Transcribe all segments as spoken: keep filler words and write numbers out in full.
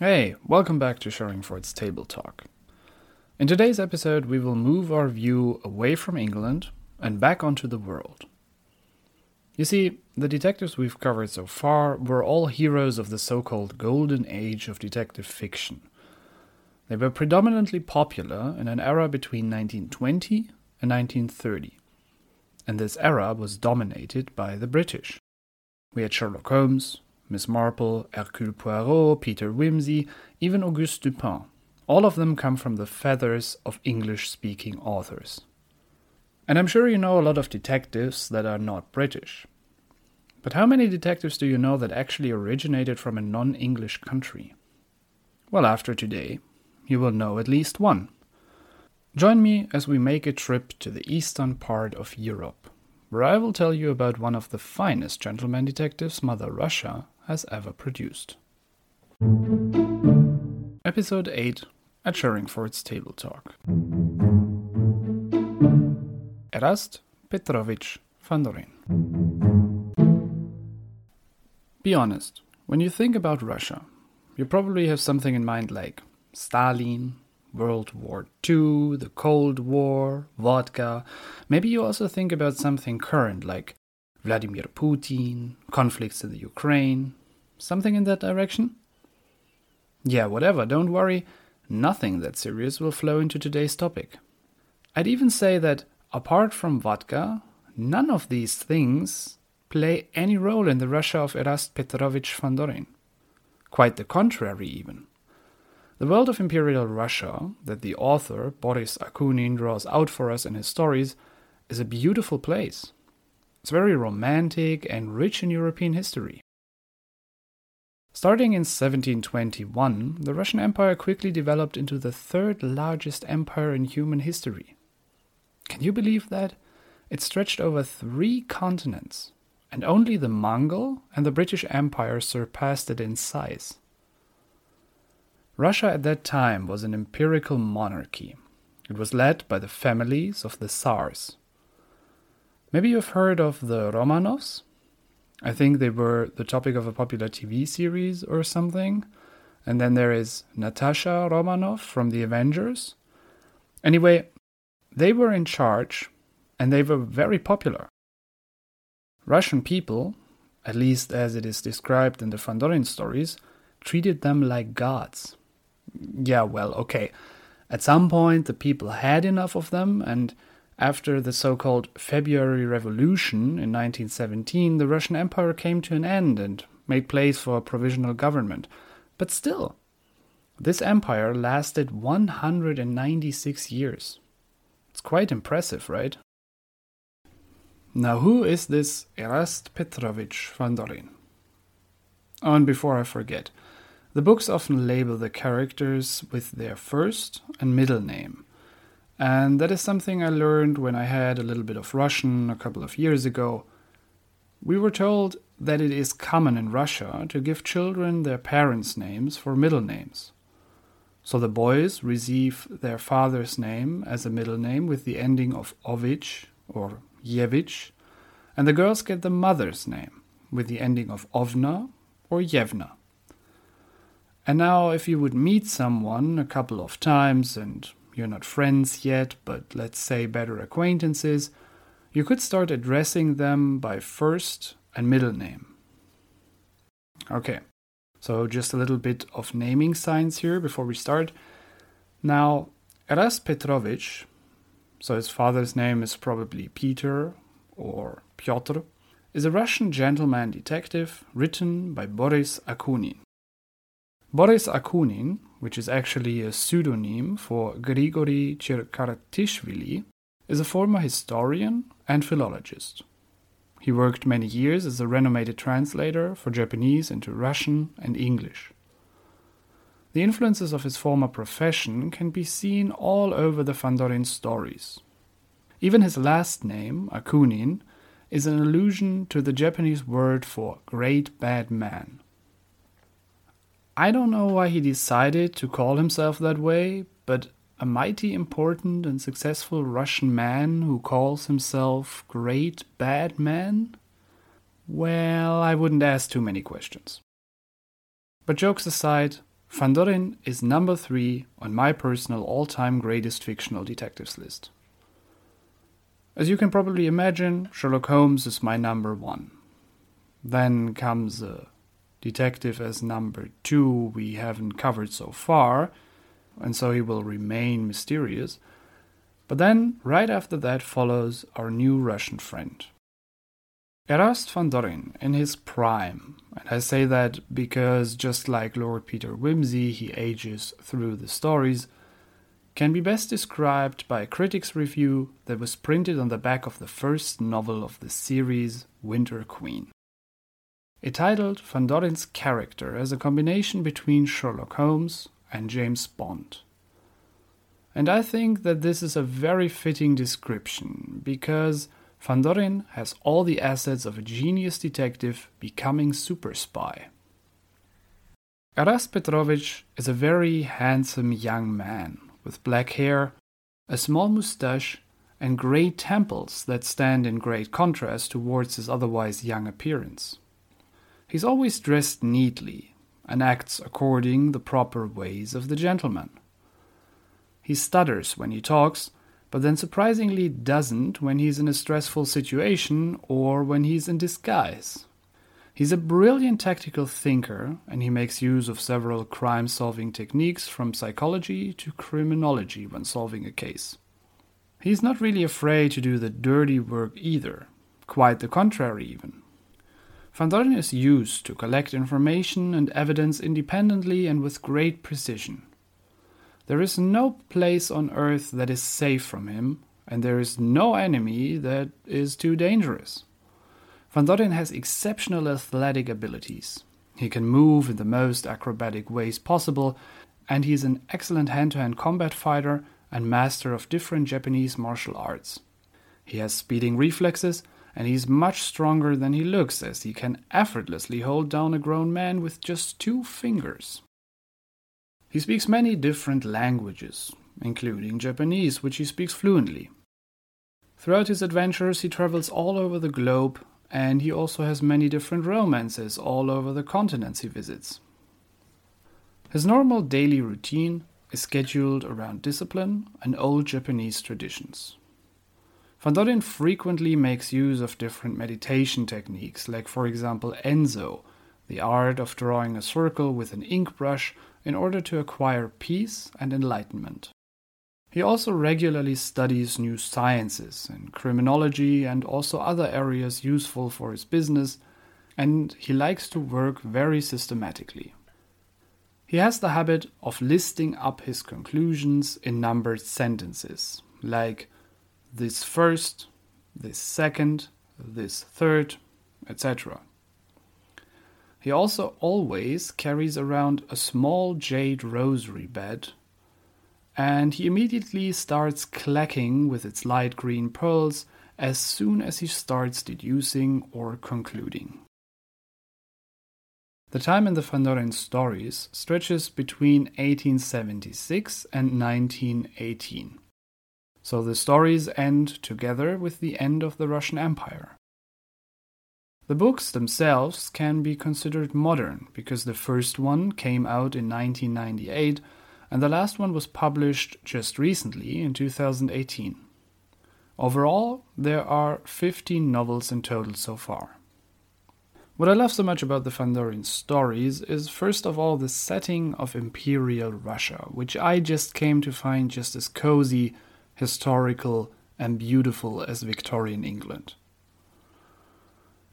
Hey, welcome back to Sherringford's Table Talk. In today's episode, we will move our view away from England and back onto the world. You see, the detectives we've covered so far were all heroes of the so-called golden age of detective fiction. They were predominantly popular in an era between nineteen twenty and nineteen thirty, and this era was dominated by the British. We had Sherlock Holmes, Miss Marple, Hercule Poirot, Peter Wimsey, even Auguste Dupin. All of them come from the feathers of English-speaking authors. And I'm sure you know a lot of detectives that are not British. But how many detectives do you know that actually originated from a non-English country? Well, after today, you will know at least one. Join me as we make a trip to the eastern part of Europe, where I will tell you about one of the finest gentleman detectives Mother Russia has ever produced. Episode eight at Sherringford's Table Talk. Erast Petrovich Fandorin. Be honest, when you think about Russia, you probably have something in mind like Stalin, World War Two, the Cold War, vodka. Maybe you also think about something current like Vladimir Putin, conflicts in the Ukraine, something in that direction? Yeah, whatever, don't worry, nothing that serious will flow into today's topic. I'd even say that, apart from vodka, none of these things play any role in the Russia of Erast Petrovich Fandorin. Quite the contrary, even. The world of Imperial Russia that the author, Boris Akunin, draws out for us in his stories is a beautiful place. It's very romantic and rich in European history. Starting in seventeen twenty-one, the Russian Empire quickly developed into the third largest empire in human history. Can you believe that? It stretched over three continents, and only the Mongol and the British Empire surpassed it in size. Russia at that time was an imperial monarchy. It was led by the families of the Tsars. Maybe you've heard of the Romanovs? I think they were the topic of a popular T V series or something. And then there is Natasha Romanoff from the Avengers. Anyway, they were in charge and they were very popular. Russian people, at least as it is described in the Fandorin stories, treated them like gods. Yeah, well, okay. At some point, the people had enough of them, and after the so-called February Revolution in nineteen seventeen, the Russian Empire came to an end and made place for a provisional government. But still, this empire lasted one hundred ninety-six years. It's quite impressive, right? Now, who is this Erast Petrovich Fandorin? Oh, and before I forget, the books often label the characters with their first and middle name. And that is something I learned when I had a little bit of Russian a couple of years ago. We were told that it is common in Russia to give children their parents' names for middle names. So the boys receive their father's name as a middle name with the ending of Ovich or Yevich, and the girls get the mother's name with the ending of Ovna or Yevna. And now, if you would meet someone a couple of times and you're not friends yet, but let's say better acquaintances, you could start addressing them by first and middle name. Okay, so just a little bit of naming science here before we start. Now, Erast Petrovich, so his father's name is probably Peter or Pyotr, is a Russian gentleman detective written by Boris Akunin. Boris Akunin, which is actually a pseudonym for Grigori Chkhartishvili, is a former historian and philologist. He worked many years as a renowned translator for Japanese into Russian and English. The influences of his former profession can be seen all over the Fandorin stories. Even his last name, Akunin, is an allusion to the Japanese word for great bad man. I don't know why he decided to call himself that way, but a mighty important and successful Russian man who calls himself great bad man? Well, I wouldn't ask too many questions. But jokes aside, Fandorin is number three on my personal all-time greatest fictional detectives list. As you can probably imagine, Sherlock Holmes is my number one. Then comes a detective as number two we haven't covered so far, and so he will remain mysterious. But then, right after that follows our new Russian friend. Erast Fandorin in his prime, and I say that because just like Lord Peter Wimsey, he ages through the stories, can be best described by a critic's review that was printed on the back of the first novel of the series, Winter Queen. It titled Fandorin's character as a combination between Sherlock Holmes and James Bond. And I think that this is a very fitting description, because Fandorin has all the assets of a genius detective becoming super spy. Erast Petrovich is a very handsome young man with black hair, a small moustache, and grey temples that stand in great contrast towards his otherwise young appearance. He's always dressed neatly and acts according the proper ways of the gentleman. He stutters when he talks, but then surprisingly doesn't when he's in a stressful situation or when he's in disguise. He's a brilliant tactical thinker, and he makes use of several crime-solving techniques from psychology to criminology when solving a case. He's not really afraid to do the dirty work either, quite the contrary even. Fandorin is used to collect information and evidence independently and with great precision. There is no place on earth that is safe from him, and there is no enemy that is too dangerous. Fandorin has exceptional athletic abilities. He can move in the most acrobatic ways possible, and he is an excellent hand-to-hand combat fighter and master of different Japanese martial arts. He has speeding reflexes, and he is much stronger than he looks, as he can effortlessly hold down a grown man with just two fingers. He speaks many different languages, including Japanese, which he speaks fluently. Throughout his adventures, he travels all over the globe, and he also has many different romances all over the continents he visits. His normal daily routine is scheduled around discipline and old Japanese traditions. Fandorin frequently makes use of different meditation techniques, like for example Enzo, the art of drawing a circle with an ink brush in order to acquire peace and enlightenment. He also regularly studies new sciences in criminology and also other areas useful for his business, and he likes to work very systematically. He has the habit of listing up his conclusions in numbered sentences, like this first, this second, this third, et cetera. He also always carries around a small jade rosary bed, and he immediately starts clacking with its light green pearls as soon as he starts deducing or concluding. The time in the Fandorin stories stretches between eighteen seventy-six and nineteen eighteen, so the stories end together with the end of the Russian Empire. The books themselves can be considered modern, because the first one came out in nineteen ninety-eight and the last one was published just recently in two thousand eighteen. Overall, there are fifteen novels in total so far. What I love so much about the Fandorin stories is first of all the setting of Imperial Russia, which I just came to find just as cozy, historical and beautiful as Victorian England.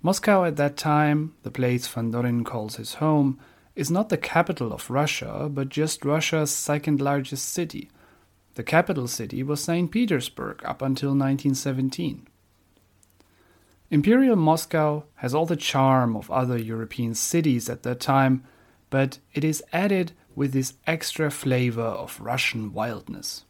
Moscow at that time, the place Fandorin calls his home, is not the capital of Russia, but just Russia's second largest city. The capital city was Saint Petersburg up until nineteen seventeen. Imperial Moscow has all the charm of other European cities at that time, but it is added with this extra flavor of Russian wildness.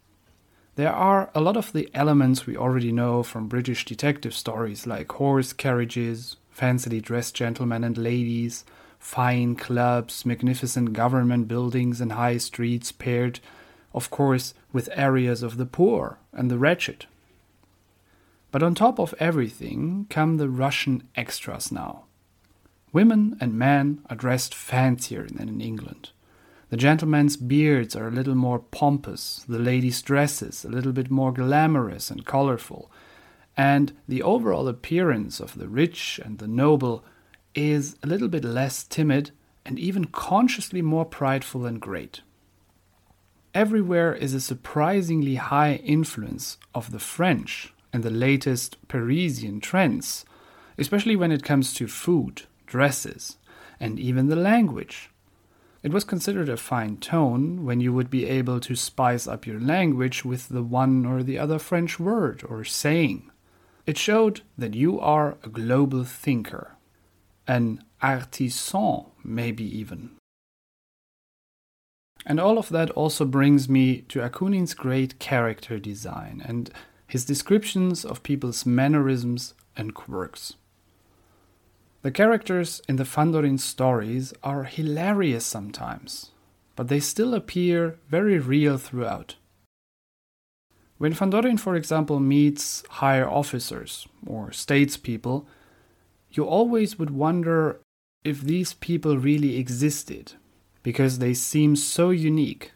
There are a lot of the elements we already know from British detective stories, like horse carriages, fancily dressed gentlemen and ladies, fine clubs, magnificent government buildings and high streets, paired, of course, with areas of the poor and the wretched. But on top of everything come the Russian extras now. Women and men are dressed fancier than in England. The gentlemen's beards are a little more pompous, the ladies' dresses a little bit more glamorous and colorful, and the overall appearance of the rich and the noble is a little bit less timid and even consciously more prideful and great. Everywhere is a surprisingly high influence of the French and the latest Parisian trends, especially when it comes to food, dresses, and even the language. It was considered a fine tone when you would be able to spice up your language with the one or the other French word or saying. It showed that you are a global thinker, an artisan maybe even. And all of that also brings me to Akunin's great character design and his descriptions of people's mannerisms and quirks. The characters in the Fandorin stories are hilarious sometimes, but they still appear very real throughout. When Fandorin, for example, meets higher officers or statespeople, you always would wonder if these people really existed, because they seem so unique.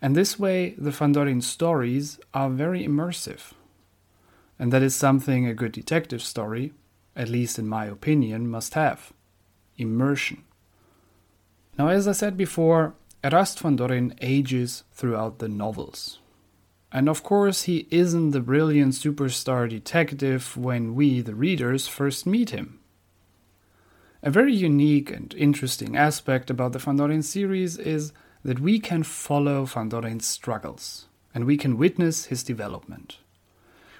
And this way, the Fandorin stories are very immersive. And that is something a good detective story, at least in my opinion, must have. Immersion. Now, as I said before, Erast Fandorin ages throughout the novels. And of course, he isn't the brilliant superstar detective when we, the readers, first meet him. A very unique and interesting aspect about the Fandorin series is that we can follow Fandorin's struggles, and we can witness his development.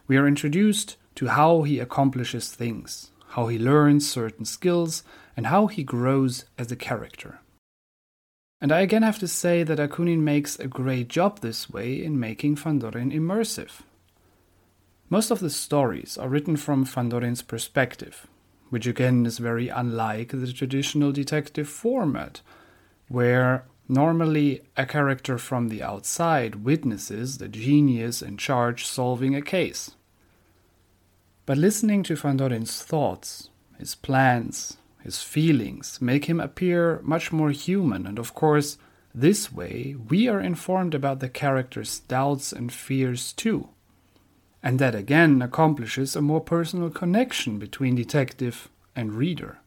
We are introduced to how he accomplishes things, how he learns certain skills, and how he grows as a character. And I again have to say that Akunin makes a great job this way in making Fandorin immersive. Most of the stories are written from Fandorin's perspective, which again is very unlike the traditional detective format, where normally a character from the outside witnesses the genius in charge solving a case. But listening to Fandorin's thoughts, his plans, his feelings, make him appear much more human, and of course, this way we are informed about the character's doubts and fears too. And that again accomplishes a more personal connection between detective and reader.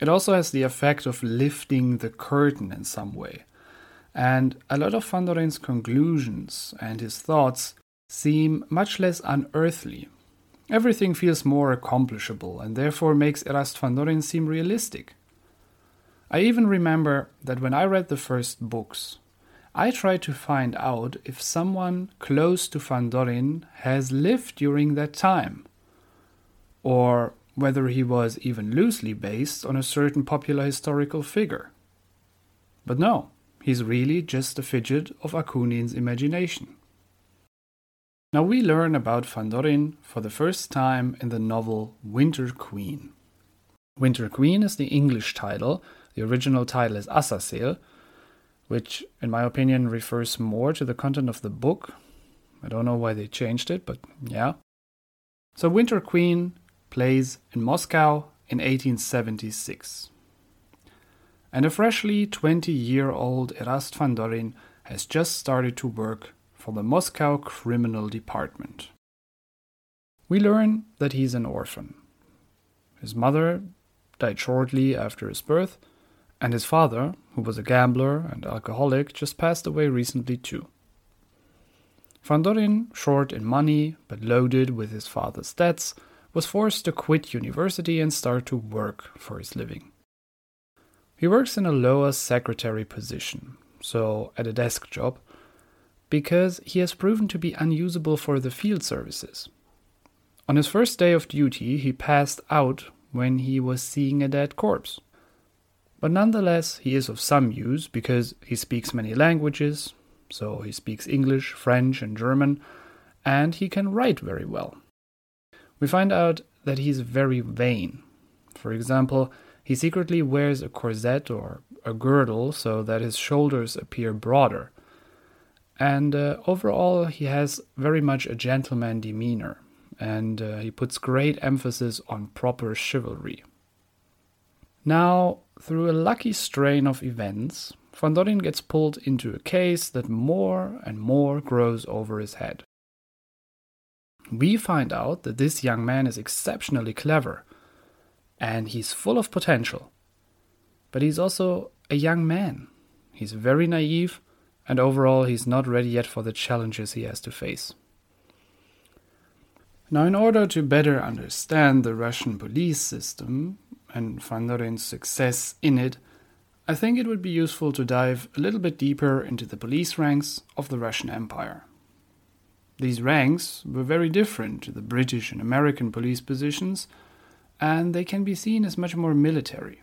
It also has the effect of lifting the curtain in some way, and a lot of Fandorin's conclusions and his thoughts seem much less unearthly. Everything feels more accomplishable and therefore makes Erast Fandorin seem realistic. I even remember that when I read the first books, I tried to find out if someone close to Fandorin has lived during that time, or whether he was even loosely based on a certain popular historical figure. But no, he's really just a figment of Akunin's imagination. Now we learn about Fandorin for the first time in the novel Winter Queen. Winter Queen is the English title, the original title is Azazel, which in my opinion refers more to the content of the book. I don't know why they changed it, but yeah. So Winter Queen plays in Moscow in eighteen seventy-six. And a freshly twenty-year-old Erast Fandorin has just started to work for the Moscow Criminal Department. We learn that he's an orphan. His mother died shortly after his birth, and his father, who was a gambler and alcoholic, just passed away recently too. Fandorin, short in money but loaded with his father's debts, was forced to quit university and start to work for his living. He works in a lower secretary position, so at a desk job, because he has proven to be unusable for the field services. On his first day of duty, he passed out when he was seeing a dead corpse. But nonetheless, he is of some use because he speaks many languages, so he speaks English, French, and German, and he can write very well. We find out that he's very vain. For example, he secretly wears a corset or a girdle so that his shoulders appear broader. And uh, overall, he has very much a gentleman demeanor, and uh, he puts great emphasis on proper chivalry. Now, through a lucky strain of events, Fandorin gets pulled into a case that more and more grows over his head. We find out that this young man is exceptionally clever, and he's full of potential. But he's also a young man. He's very naive, and overall he's not ready yet for the challenges he has to face. Now, in order to better understand the Russian police system and Fandorin's success in it, I think it would be useful to dive a little bit deeper into the police ranks of the Russian Empire. These ranks were very different to the British and American police positions, and they can be seen as much more military.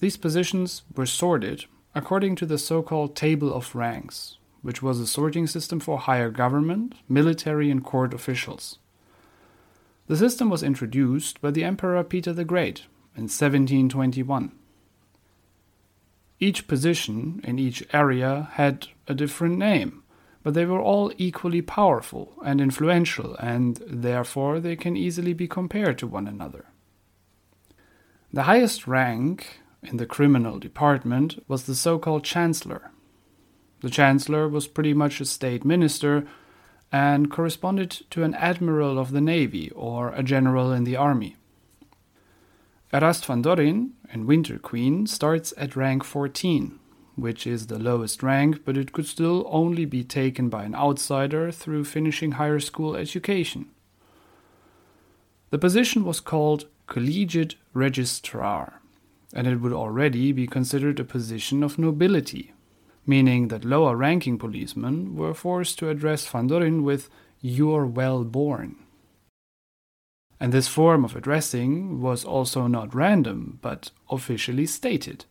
These positions were sorted according to the so-called Table of Ranks, which was a sorting system for higher government, military and court officials. The system was introduced by the Emperor Peter the Great in seventeen twenty-one. Each position in each area had a different name, but they were all equally powerful and influential, and therefore they can easily be compared to one another. The highest rank in the criminal department was the so-called Chancellor. The Chancellor was pretty much a state minister and corresponded to an admiral of the navy or a general in the army. Erast Fandorin in Winter Queen starts at rank fourteen, which is the lowest rank, but it could still only be taken by an outsider through finishing higher school education. The position was called Collegiate Registrar, and it would already be considered a position of nobility, meaning that lower-ranking policemen were forced to address Fandorin with "you're well born." And this form of addressing was also not random, but officially stated,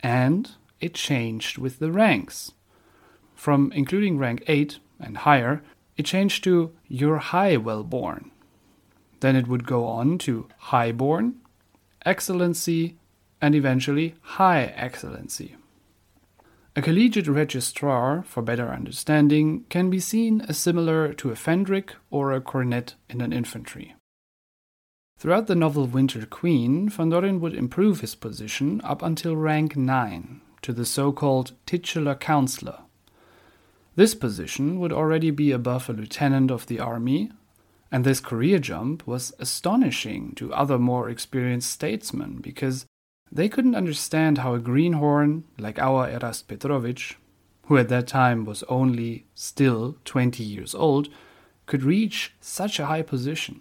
and it changed with the ranks. From including rank eight and higher, it changed to "you're high well born." Then it would go on to Highborn, Excellency, and eventually High Excellency. A collegiate registrar, for better understanding, can be seen as similar to a fendrick or a cornet in an infantry. Throughout the novel Winter Queen, Fandorin would improve his position up until rank nine, to the so-called titular counselor. This position would already be above a lieutenant of the army, and this career jump was astonishing to other more experienced statesmen because they couldn't understand how a greenhorn like our Erast Petrovich, who at that time was only still twenty years old, could reach such a high position.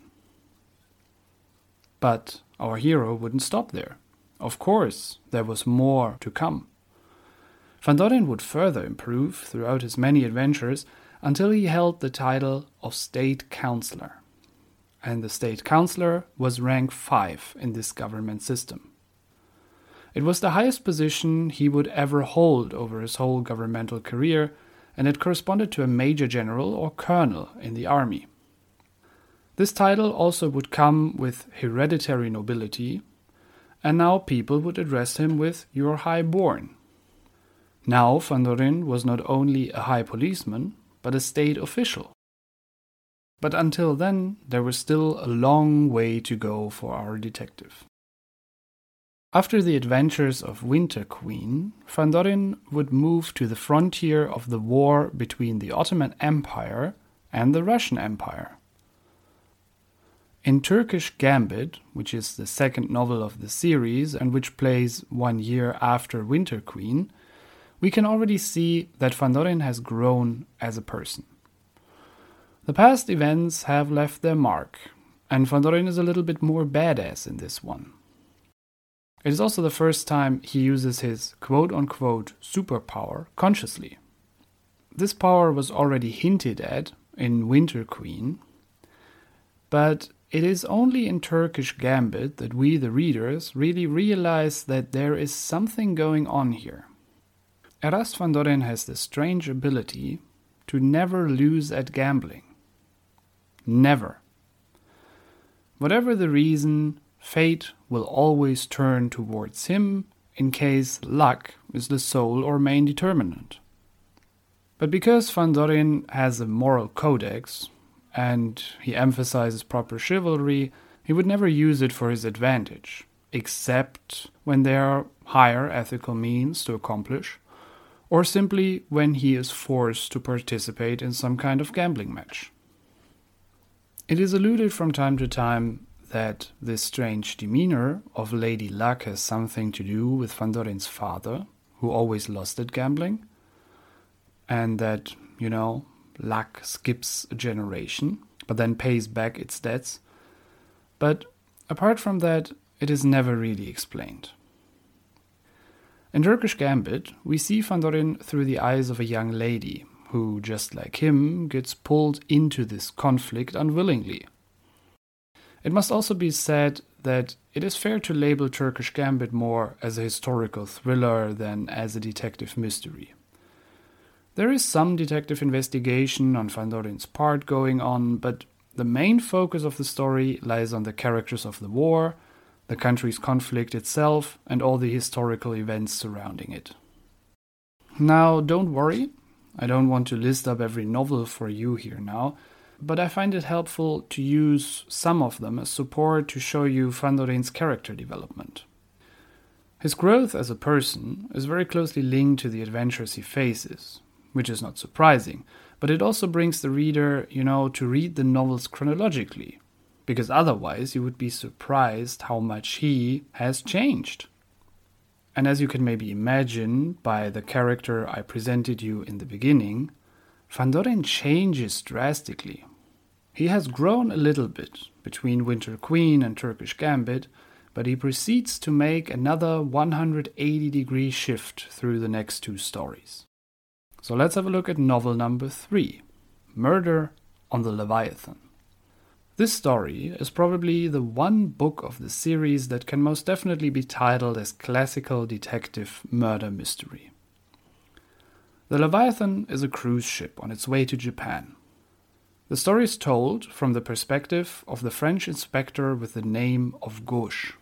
But our hero wouldn't stop there. Of course, there was more to come. Fandorin would further improve throughout his many adventures until he held the title of State Councillor. And the State Councillor was rank five in this government system. It was the highest position he would ever hold over his whole governmental career, and it corresponded to a major general or colonel in the army. This title also would come with hereditary nobility, and now people would address him with "you're high born." Now Fandorin was not only a high policeman, but a state official. But until then, there was still a long way to go for our detective. After the adventures of Winter Queen, Fandorin would move to the frontier of the war between the Ottoman Empire and the Russian Empire. In Turkish Gambit, which is the second novel of the series and which plays one year after Winter Queen, we can already see that Fandorin has grown as a person. The past events have left their mark, and Fandorin is a little bit more badass in this one. It is also the first time he uses his quote-unquote superpower consciously. This power was already hinted at in Winter Queen, but it is only in Turkish Gambit that we, the readers, really realize that there is something going on here. Erast Fandorin has this strange ability to never lose at gambling. Never. Whatever the reason, fate will always turn towards him in case luck is the sole or main determinant. But because Fandorin has a moral codex and he emphasizes proper chivalry, he would never use it for his advantage. except when there are higher ethical means to accomplish, or simply when he is forced to participate in some kind of gambling match. It is alluded from time to time that this strange demeanor of Lady Luck has something to do with Fandorin's father, who always lost at gambling, and that, you know, luck skips a generation, but then pays back its debts. But apart from that, it is never really explained. In Turkish Gambit, we see Fandorin through the eyes of a young lady, who, just like him, gets pulled into this conflict unwillingly. It must also be said that it is fair to label Turkish Gambit more as a historical thriller than as a detective mystery. There is some detective investigation on Fandorin's part going on, but the main focus of the story lies on the characters of the war, the country's conflict itself, and all the historical events surrounding it. Now, don't worry, I don't want to list up every novel for you here now, but I find it helpful to use some of them as support to show you Fandorin's character development. His growth as a person is very closely linked to the adventures he faces, which is not surprising, but it also brings the reader, you know, to read the novels chronologically, because otherwise you would be surprised how much he has changed. And as you can maybe imagine by the character I presented you in the beginning, Fandorin changes drastically. He has grown a little bit between Winter Queen and Turkish Gambit, but he proceeds to make another one hundred eighty degree shift through the next two stories. So let's have a look at novel number three, Murder on the Leviathan. This story is probably the one book of the series that can most definitely be titled as classical detective murder mystery. The Leviathan is a cruise ship on its way to Japan. The story is told from the perspective of the French inspector with the name of Gauche.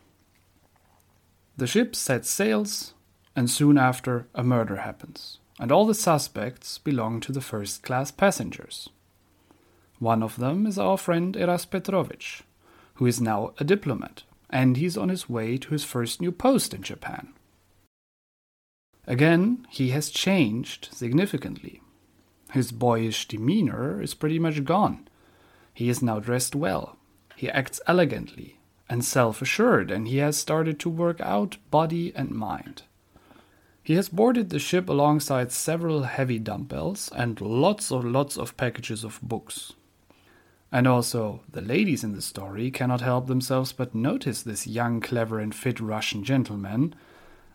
The ship sets sails, and soon after a murder happens, and all the suspects belong to the first-class passengers. One of them is our friend Erast Petrovich, who is now a diplomat, and he's on his way to his first new post in Japan. Again, he has changed significantly. His boyish demeanor is pretty much gone. He is now dressed well, he acts elegantly and self-assured, and he has started to work out body and mind. He has boarded the ship alongside several heavy dumbbells and lots and lots of packages of books. And also, the ladies in the story cannot help themselves but notice this young, clever and fit Russian gentleman,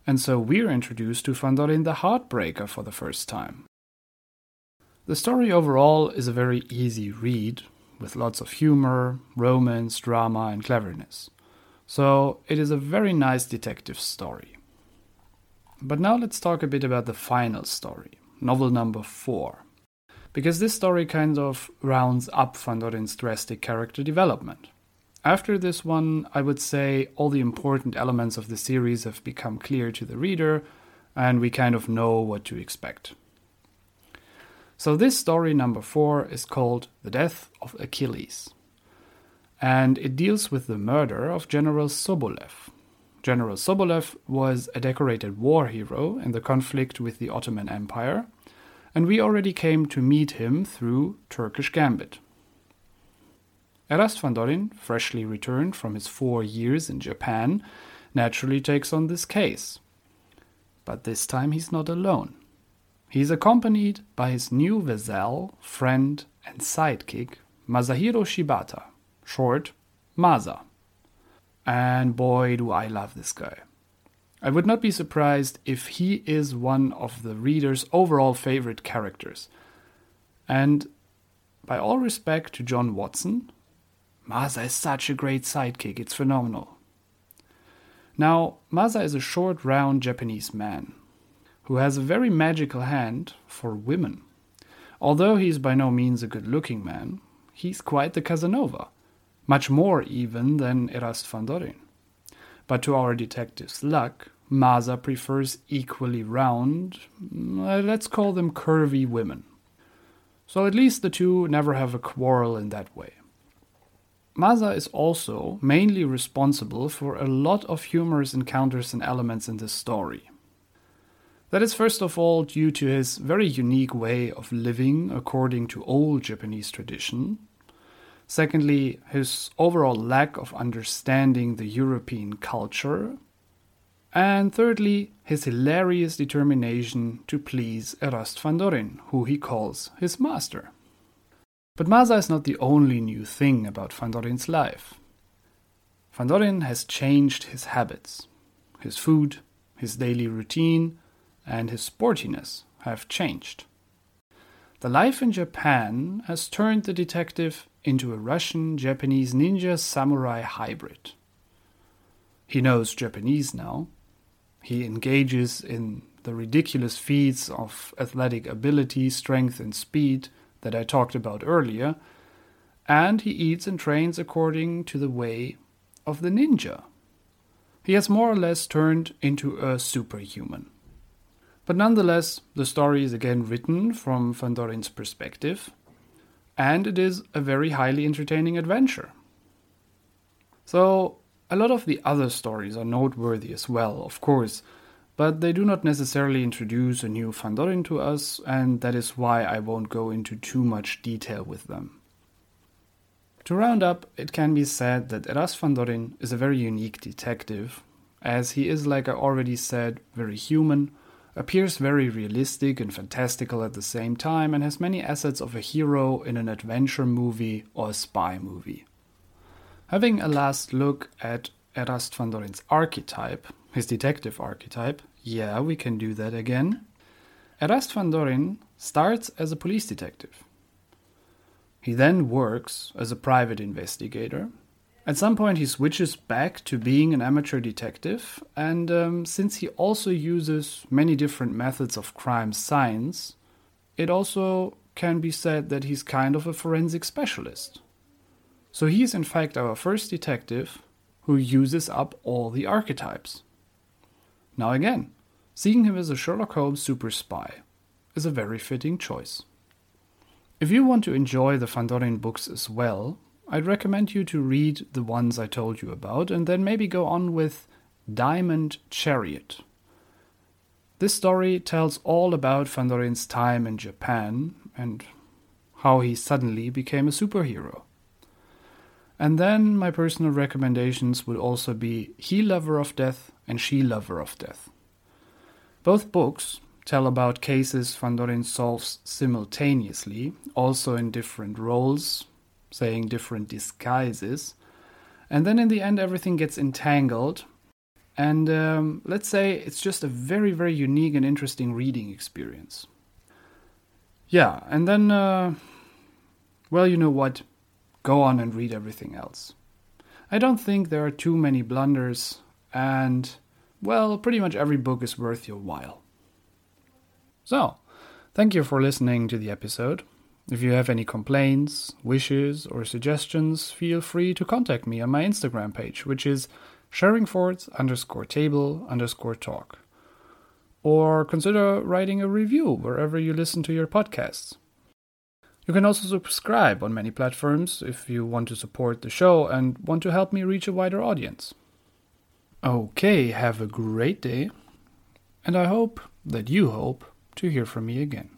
and so we're introduced to Fandorin the Heartbreaker for the first time. The story overall is a very easy read, with lots of humor, romance, drama and cleverness. So it is a very nice detective story. But now let's talk a bit about the final story, novel number four. Because this story kind of rounds up Fandorin's drastic character development. After this one, I would say all the important elements of the series have become clear to the reader, and we kind of know what to expect. So this story number four is called The Death of Achilles. And it deals with the murder of General Sobolev. General Sobolev was a decorated war hero in the conflict with the Ottoman Empire, and we already came to meet him through Turkish Gambit. Erast Fandorin, freshly returned from his four years in Japan, naturally takes on this case. But this time he's not alone. He's accompanied by his new vassal, friend and sidekick, Masahiro Shibata, short Masa. And boy, do I love this guy. I would not be surprised if he is one of the reader's overall favorite characters. And by all respect to John Watson, Masa is such a great sidekick, it's phenomenal. Now, Masa is a short, round Japanese man who has a very magical hand for women. Although he is by no means a good-looking man, he's quite the Casanova. Much more even than Erast Fandorin. But to our detective's luck, Masa prefers equally round, let's call them curvy women. So at least the two never have a quarrel in that way. Masa is also mainly responsible for a lot of humorous encounters and elements in this story. That is first of all due to his very unique way of living according to old Japanese tradition. Secondly, his overall lack of understanding the European culture. And thirdly, his hilarious determination to please Erast Fandorin, who he calls his master. But Masa is not the only new thing about Fandorin's life. Fandorin has changed his habits. His food, his daily routine, and his sportiness have changed. The life in Japan has turned the detective into a Russian-Japanese ninja-samurai hybrid. He knows Japanese now. He engages in the ridiculous feats of athletic ability, strength, and speed that I talked about earlier, and he eats and trains according to the way of the ninja. He has more or less turned into a superhuman. But nonetheless, the story is again written from Fandorin's perspective, and it is a very highly entertaining adventure. So, a lot of the other stories are noteworthy as well, of course, but they do not necessarily introduce a new Fandorin to us, and that is why I won't go into too much detail with them. To round up, it can be said that Erast Fandorin is a very unique detective, as he is, like I already said, very human, appears very realistic and fantastical at the same time, and has many assets of a hero in an adventure movie or a spy movie. Having a last look at Erast Fandorin's archetype, his detective archetype, yeah, we can do that again. Erast Fandorin starts as a police detective. He then works as a private investigator. At some point he switches back to being an amateur detective, and um, since he also uses many different methods of crime science, it also can be said that he's kind of a forensic specialist. So he is in fact our first detective who uses up all the archetypes. Now again, seeing him as a Sherlock Holmes super spy is a very fitting choice. If you want to enjoy the Fandorin books as well, I'd recommend you to read the ones I told you about and then maybe go on with Diamond Chariot. This story tells all about Fandorin's time in Japan and how he suddenly became a superhero. And then my personal recommendations would also be He Lover of Death and She Lover of Death. Both books tell about cases Fandorin solves simultaneously, also in different roles, saying different disguises, and then in the end everything gets entangled, and um, let's say it's just a very, very unique and interesting reading experience. Yeah, and then, uh, well, you know what? Go on and read everything else. I don't think there are too many blunders, and, well, pretty much every book is worth your while. So, thank you for listening to the episode. If you have any complaints, wishes, or suggestions, feel free to contact me on my Instagram page, which is Sherringford's underscore table underscore talk. Or consider writing a review wherever you listen to your podcasts. You can also subscribe on many platforms if you want to support the show and want to help me reach a wider audience. Okay, have a great day, and I hope that you hope to hear from me again.